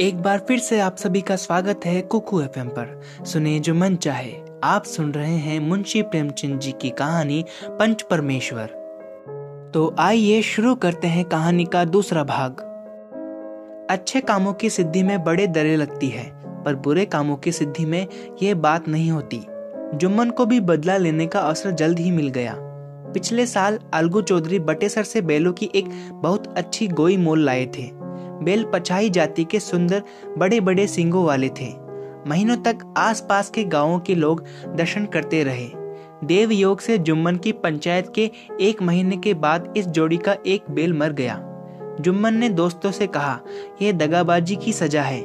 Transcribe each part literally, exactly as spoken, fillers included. एक बार फिर से आप सभी का स्वागत है कुकु एफ एम पर। सुने जो मन चाहे। आप सुन रहे हैं मुंशी प्रेमचंद जी की कहानी पंच परमेश्वर। तो आइए शुरू करते हैं कहानी का दूसरा भाग। अच्छे कामों की सिद्धि में बड़े दरे लगती है, पर बुरे कामों की सिद्धि में यह बात नहीं होती। जुम्मन को भी बदला लेने का अवसर जल्द ही मिल गया। पिछले साल अलगू चौधरी बटेसर से बैलों की एक बहुत अच्छी गोई मोल लाए थे। बेल पछाई जाति के सुंदर बड़े बड़े सींगों वाले थे। महीनों तक आसपास के गांवों के लोग दर्शन करते रहे। देव योग से जुम्मन की पंचायत के एक महीने के बाद इस जोड़ी का एक बेल मर गया। जुम्मन ने दोस्तों से कहा, यह दगाबाजी की सजा है।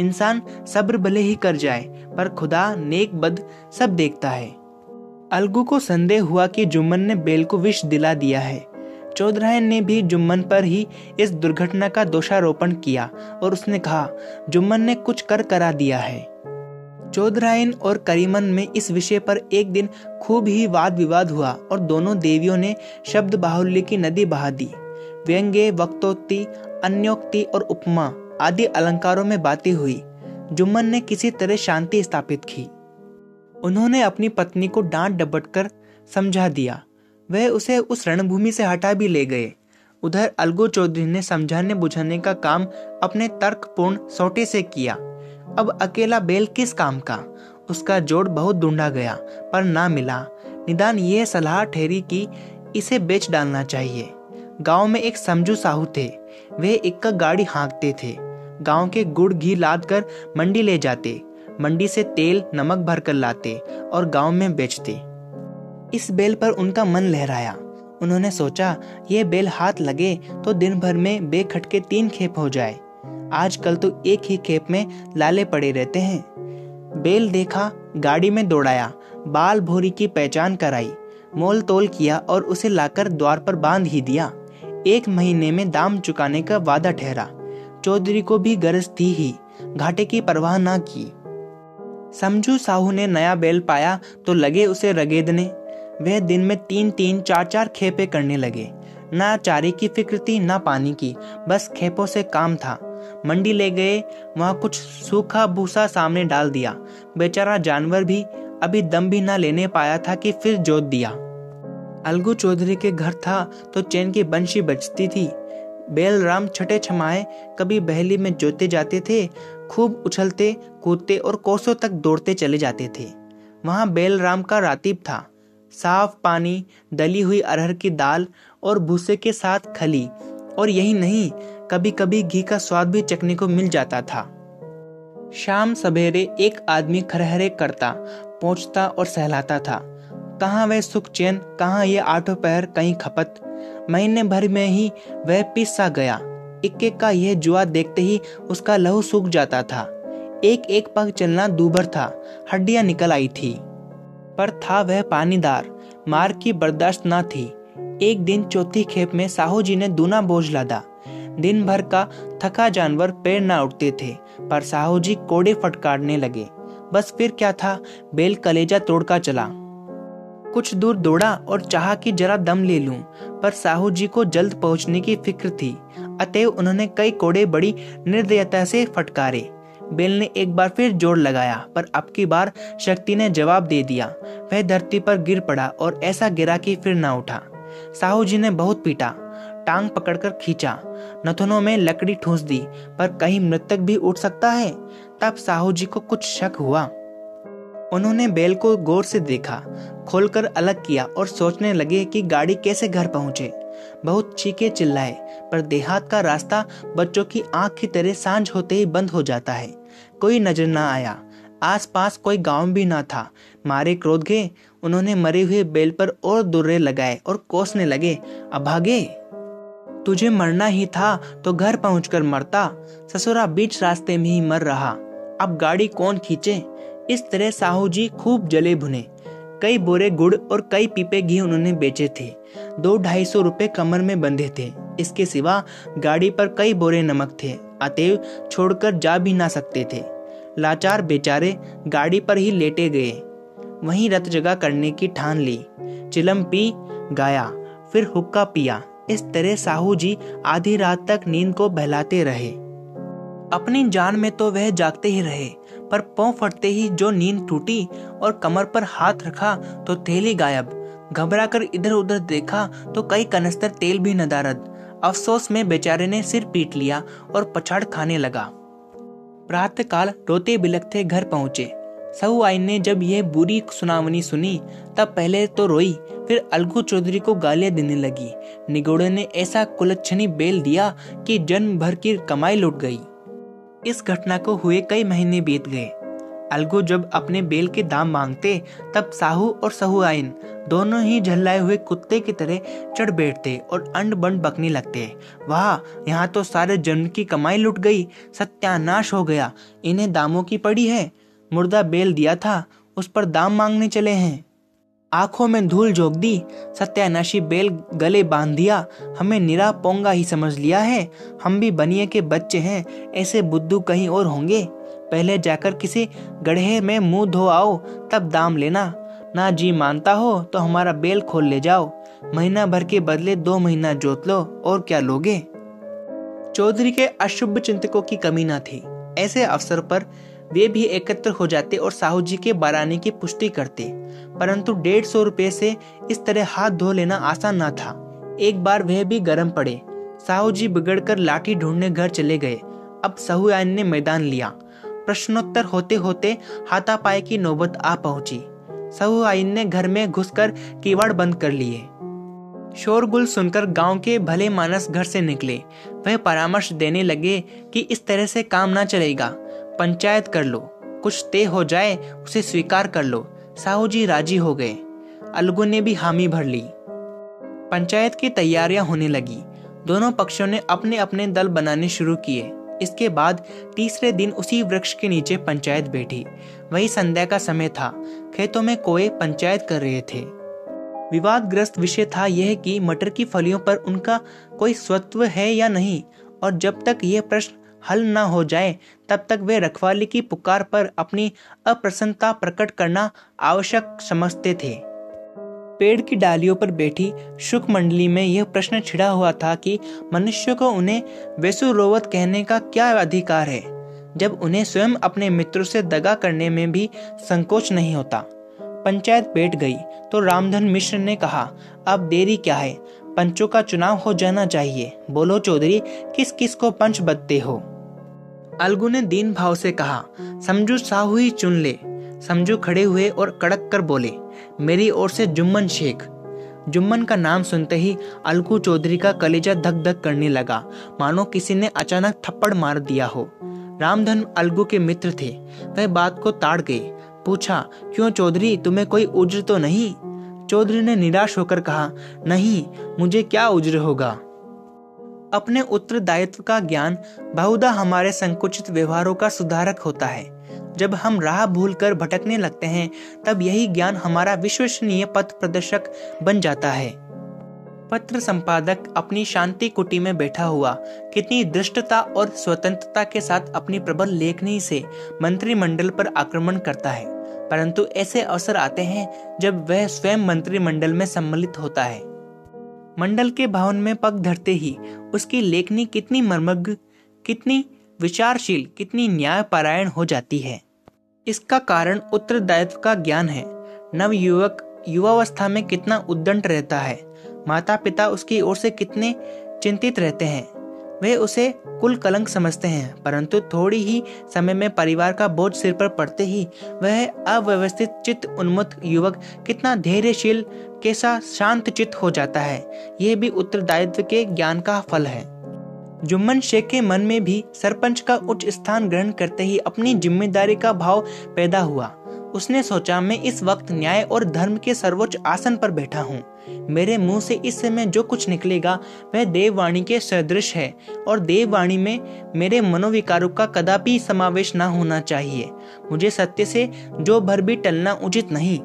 इंसान सब्र भले ही कर जाए, पर खुदा नेक बद सब देखता है। अलगू को संदेह हुआ कि जुम्मन ने बेल को विष दिला दिया है। चौधरायन ने भी जुम्मन पर ही इस दुर्घटना का दोषारोपण किया और उसने कहा, जुम्मन ने कुछ कर करा दिया है। चौधरायन और करीमन में इस विषय पर एक दिन खूब ही वाद विवाद हुआ और दोनों देवियों ने शब्द बाहुल्य की नदी बहा दी। व्यंग्य, वक्तोक्ति, अन्योक्ति और उपमा आदि अलंकारों में बातें हुई। जुम्मन ने किसी तरह शांति स्थापित की। उन्होंने अपनी पत्नी को डांट डपट कर समझा दिया। वह उसे उस रणभूमि से हटा भी ले गए। उधर अलगू चौधरी ने समझाने बुझाने का काम अपने तर्कपूर्ण सोटे से किया। अब अकेला बेल किस काम का। उसका जोड़ बहुत ढूंढा गया पर ना मिला। निदान ये सलाह ठहरी कि इसे बेच डालना चाहिए। गांव में एक समझू साहू थे। वे इक्का गाड़ी हाँकते थे। गांव के गुड़ घी लाद कर मंडी ले जाते। मंडी से तेल नमक भर कर लाते और गांव में बेचते। इस बेल पर उनका मन लहराया। उन्होंने सोचा, ये बेल हाथ लगे तो दिन भर में बेखटके तीन खेप हो जाए। आजकल तो एक ही खेप में लाले पड़े रहते हैं। बेल देखा, गाड़ी में दौड़ाया, बाल भोरी की पहचान कराई, मोल तोल किया और उसे लाकर द्वार पर बांध ही दिया। एक महीने में दाम चुकाने का वादा ठहरा। चौधरी को भी गरज थी ही, घाटे की परवाह ना की। समझू साहू ने नया बेल पाया तो लगे उसे रगेदने। वह दिन में तीन तीन चार चार खेपे करने लगे। ना चारे की फिक्र थी ना पानी की, बस खेपों से काम था। मंडी ले गए, वहां कुछ सूखा भूसा सामने डाल दिया। बेचारा जानवर भी अभी दम भी ना लेने पाया था कि फिर जोत दिया। अलगू चौधरी के घर था तो चैन की बंशी बजती थी। बेलराम छठे छमाए कभी बहली में जोते जाते थे। खूब उछलते कूदते और कोसों तक दौड़ते चले जाते थे। वहां बेलराम का रातीब था। साफ पानी, दली हुई अरहर की दाल और भूसे के साथ खली, और यही नहीं, कभी कभी घी का स्वाद भी चखने को मिल जाता था। शाम सवेरे एक आदमी खरहरे करता, पोंछता और सहलाता था। कहाँ वह सुख चैन, कहाँ ये आठों पहर कहीं खपत। महीने भर में ही वह पिसा गया। इक्के का यह जुआ देखते ही उसका लहू सूख जाता था। एक एक पग चलना दूभर था, हड्डियां निकल आई थी, पर था वह पानीदार। मार की बर्दाश्त ना थी। एक दिन चौथी खेप में साहू जी ने दूना बोझ लादा। दिन भर का थका जानवर पैर ना उठते थे, पर साहू जी कोड़े फटकारने लगे। बस फिर क्या था, बेल कलेजा तोड़का चला। कुछ दूर दौड़ा और चाहा कि जरा दम ले लूं, पर साहू जी को जल्द पहुंचने की फिक्र थी, अतः उन्होंने कई कोड़े बड़ी निर्दयता से फटकारे। बेल ने एक बार फिर जोड़ लगाया, पर अब की बार शक्ति ने जवाब दे दिया। वह धरती पर गिर पड़ा और ऐसा गिरा कि फिर ना उठा। साहू जी ने बहुत पीटा, टांग पकड़कर खींचा, नथुनों में लकड़ी ठूंस दी, पर कहीं मृतक भी उठ सकता है। तब साहू जी को कुछ शक हुआ। उन्होंने बेल को गौर से देखा, खोलकर अलग किया और सोचने लगे कि गाड़ी कैसे घर पहुंचे। बहुत चीखे चिल्लाए, पर देहात का रास्ता बच्चों की आंख की तरह सांझ होते ही बंद हो जाता है। कोई नजर ना आया, आसपास कोई गांव भी ना था। मारे क्रोध गए, उन्होंने मरे हुए बेल पर और दुर्रे लगाए और कोसने लगे, अभागे तुझे मरना ही था तो घर पहुंचकर मरता। ससुरा बीच रास्ते में ही मर रहा, अब गाड़ी कौन खींचे। इस तरह साहू जी खूब जले भुने। कई बोरे गुड़ और कई पीपे घी उन्होंने बेचे थे। दो ढाई सौ रुपए कमर में बंधे थे। इसके सिवा गाड़ी पर कई बोरे नमक थे, अतएव छोड़कर जा भी ना सकते थे। लाचार बेचारे गाड़ी पर ही लेटे गए। वहीं रत जगह करने की ठान ली। चिलम पी, गाया, फिर हुक्का पिया। इस तरह साहू जी आधी रात तक नींद को बहलाते रहे। अपनी जान में तो वह जागते ही रहे, पर पाँव फटते ही जो नींद टूटी और कमर पर हाथ रखा तो तेल ही गायब। घबराकर इधर उधर देखा तो कई कनस्तर तेल भी नदारद। अफसोस में बेचारे ने सिर पीट लिया और पछाड़ खाने लगा। प्रातःकाल रोते बिलखते घर पहुंचे। सहुआइन ने जब यह बुरी सुनावनी सुनी तब पहले तो रोई, फिर अलगू चौधरी को गालियां देने लगी। निगोड़े ने ऐसा कुलच्छनी बेल दिया कि जन्म भर की कमाई लुट गई। इस घटना को हुए कई महीने बीत गए। अलगू जब अपने बेल के दाम मांगते तब साहू और सहुआइन दोनों ही झल्लाए हुए कुत्ते की तरह चढ़ बैठते और अंड बंड बकने लगते। वाह, यहाँ तो सारे जन्म की कमाई लुट गई, सत्यानाश हो गया, इन्हें दामों की पड़ी है। मुर्दा बेल दिया था, उस पर दाम मांगने चले हैं। आंखों में धूल झोंक दी, सत्यानाशी बेल गले बांध दिया, हमें निरा पोंगा ही समझ लिया है। हम भी बनिए के बच्चे हैं, ऐसे बुद्धू कहीं और होंगे। पहले जाकर किसी गड्ढे में मुंह धो आओ, तब दाम लेना। ना जी मानता हो तो हमारा बेल खोल ले जाओ, महीना भर के बदले दो महीना जोत लो, और क्या लोगे। चौधरी के अशुभ चिंतकों की कमी न थी। ऐसे अवसर पर वे भी एकत्र हो जाते और साहू जी के बाराने की पुष्टि करते, परंतु डेढ़ सौ रुपये से इस तरह हाथ धो लेना आसान ना था। एक बार वह भी गर्म पड़े। साहू जी बिगड़कर लाठी ढूंढने घर चले गए। अब सहुआइन ने मैदान लिया। प्रश्नोत्तर होते होते हाथापाई की नौबत आ पहुंची। सहुआइन ने घर में घुसकर किवाड़ बंद कर लिए। शोरगुल सुनकर गांव के भले मानस घर से निकले। वह परामर्श देने लगे कि इस तरह से काम ना चलेगा, पंचायत कर लो, कुछ तय हो जाए, उसे स्वीकार कर लो। साहू जी राजी हो गए। अलगू ने भी हामी भर ली। पंचायत की तैयारियां होने लगी। दोनों पक्षों ने अपने अपने दल बनाने शुरू किए। इसके बाद तीसरे दिन उसी वृक्ष के नीचे पंचायत बैठी। वही संध्या का समय था। खेतों में कोए पंचायत कर रहे थे। विवादग्रस्त विषय था यह कि मटर की फलियों पर उनका कोई स्वत्व है या नहीं, और जब तक यह प्रश्न हल न हो जाए तब तक वे रखवाली की पुकार पर अपनी अप्रसन्नता प्रकट करना आवश्यक समझते थे। पेड़ की डालियों पर बैठी शुक मंडली में यह प्रश्न छिड़ा हुआ था कि मनुष्य को उन्हें वैसुरोवत कहने का क्या अधिकार है, जब उन्हें स्वयं अपने मित्रों से दगा करने में भी संकोच नहीं होता। पंचायत बैठ गई तो रामधन मिश्र ने कहा, अब देरी क्या है, पंचों का चुनाव हो जाना चाहिए। बोलो चौधरी, किस किस को पंच बनते हो। अलगू ने दीन भाव से कहा, समझू साहू ही चुन ले। समझू खड़े हुए और कड़क कर बोले, मेरी ओर से जुम्मन शेख। जुम्मन का नाम सुनते ही अलगू चौधरी का कलेजा धक धक करने लगा, मानो किसी ने अचानक थप्पड़ मार दिया हो। रामधन अलगू के मित्र थे, वह बात को ताड़ गए। पूछा, क्यों चौधरी, तुम्हें कोई उज्र तो नहीं। चौधरी ने निराश होकर कहा, नहीं, मुझे क्या उज्र होगा। अपने उत्तरदायित्व का ज्ञान बहुधा हमारे संकुचित व्यवहारों का सुधारक होता है। जब हम राह भूलकर भटकने लगते हैं तब यही ज्ञान हमारा विश्वसनीय पथ प्रदर्शक बन जाता है। पत्र संपादक अपनी शांति कुटी में बैठा हुआ कितनी दृष्टता और स्वतंत्रता के साथ अपनी प्रबल लेखनी से मंत्रिमंडल पर आक्रमण करता है, परंतु ऐसे अवसर आते हैं जब वह स्वयं मंत्रिमंडल में सम्मिलित होता है। मंडल के भवन में पग धरते ही उसकी लेखनी कितनी मर्मज्ञ, कितनी विचारशील, कितनी न्यायपरायण हो जाती है। इसका कारण उत्तरदायित्व का ज्ञान है। नवयुवक युवावस्था में कितना उद्दंड रहता है, माता पिता उसकी ओर से कितने चिंतित रहते हैं। वे उसे कुल कलंक समझते हैं, परंतु थोड़ी ही समय में परिवार का बोझ सिर पर पड़ते ही वह अव्यवस्थित चित्त उन्मत्त युवक कितना धैर्यशील, कैसा शांत चित्त हो जाता है। यह भी उत्तरदायित्व के ज्ञान का फल है। जुम्मन शेख के मन में भी सरपंच का उच्च स्थान ग्रहण करते ही अपनी जिम्मेदारी का भाव पैदा हुआ। उसने सोचा, मैं इस वक्त न्याय और धर्म के सर्वोच्च आसन पर बैठा हूँ। मेरे मुंह से इस समय जो कुछ निकलेगा वह देववाणी के सदृश है, और देववाणी में मेरे मनोविकारों का कदापि समावेश न होना चाहिए। मुझे सत्य से जो भर भी टलना उचित नहीं।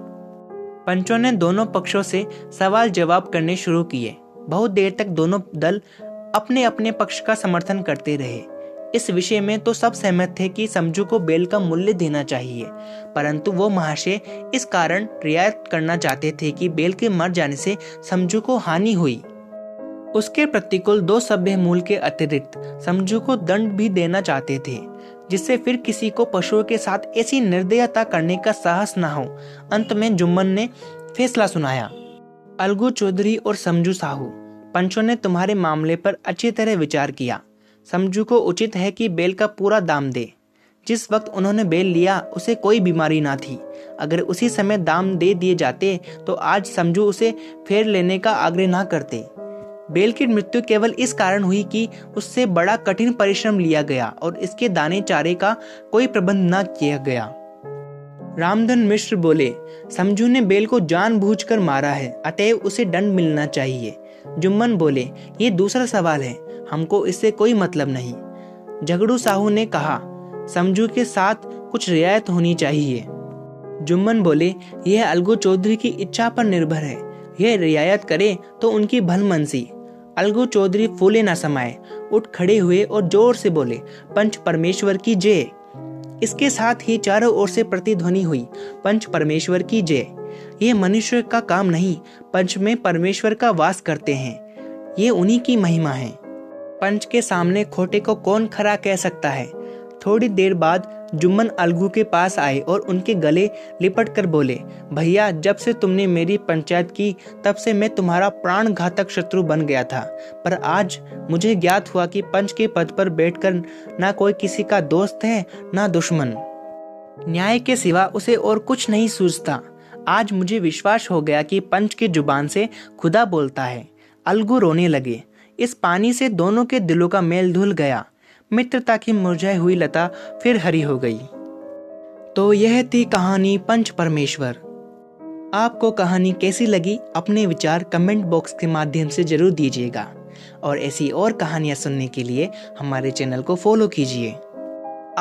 पंचों ने दोनों पक्षों से सवाल जवाब करने शुरू किए। बहुत देर तक दोनों दल अपने अपने पक्ष का समर्थन करते रहे। इस विषय में तो सब सहमत थे कि समझू को बेल का मूल्य देना चाहिए, परंतु वो महाशय इस कारण रियायत करना चाहते थे कि बेल के मर जाने से समझू को हानि हुई। उसके प्रतिकूल दो सभ्य मूल के अतिरिक्त समझू को दंड भी देना चाहते थे, जिससे फिर किसी को पशुओं के साथ ऐसी निर्दयता करने का साहस ना हो। अंत में जुम्मन ने फैसला सुनाया, अलगू चौधरी और समझू साहू, पंचों ने तुम्हारे मामले पर अच्छी तरह विचार किया। समझू को उचित है कि बेल का पूरा दाम दे। जिस वक्त उन्होंने बेल लिया उसे कोई बीमारी ना थी। अगर उसी समय दाम दे दिए जाते तो आज समझू उसे फेर लेने का आग्रह ना करते। बेल की मृत्यु केवल इस कारण हुई कि उससे बड़ा कठिन परिश्रम लिया गया और इसके दाने चारे का कोई प्रबंध ना किया गया। रामधन मिश्र बोले, समझू ने बेल को जानबूझकर मारा है, अतएव उसे दंड मिलना चाहिए। जुम्मन बोले, ये दूसरा सवाल है, हमको इससे कोई मतलब नहीं। झगड़ू साहू ने कहा, समझू के साथ कुछ रियायत होनी चाहिए। जुम्मन बोले, यह अलगू चौधरी की इच्छा पर निर्भर है, यह रियायत करे तो उनकी भलमनसी। अलगू चौधरी फूले ना समाये, उठ खड़े हुए और जोर से बोले, पंच परमेश्वर की जय। इसके साथ ही चारों ओर से प्रतिध्वनि हुई, पंच परमेश्वर की जय। ये मनुष्य का काम नहीं, पंच में परमेश्वर का वास करते हैं, ये उन्हीं की महिमा है। पंच के सामने खोटे को कौन खरा कह सकता है। थोड़ी देर बाद जुम्मन अलगू के पास आए और उनके गले लिपट कर बोले, भैया, जब से तुमने मेरी पंचायत की तब से मैं तुम्हारा प्राण घातक शत्रु बन गया था, पर आज मुझे ज्ञात हुआ कि पंच के पद पर बैठकर ना कोई किसी का दोस्त है ना दुश्मन, न्याय के सिवा उसे और कुछ नहीं सूझता। आज मुझे विश्वास हो गया कि पंच की जुबान से खुदा बोलता है। अलगू रोने लगे। इस पानी से दोनों के दिलों का मेल धुल गया। मित्रता की मुरझाई हुई लता फिर हरी हो गई। तो यह थी कहानी पंच परमेश्वर। आपको कहानी कैसी लगी, अपने विचार कमेंट बॉक्स के माध्यम से जरूर दीजिएगा, और ऐसी और कहानियां सुनने के लिए हमारे चैनल को फॉलो कीजिए।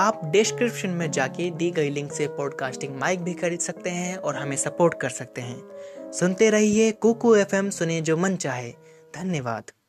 आप डिस्क्रिप्शन में जाके दी गई लिंक से पॉडकास्टिंग माइक भी खरीद सकते हैं और हमें सपोर्ट कर सकते हैं। सुनते रहिए कुकु एफ एम, सुने जो मन चाहे। धन्यवाद।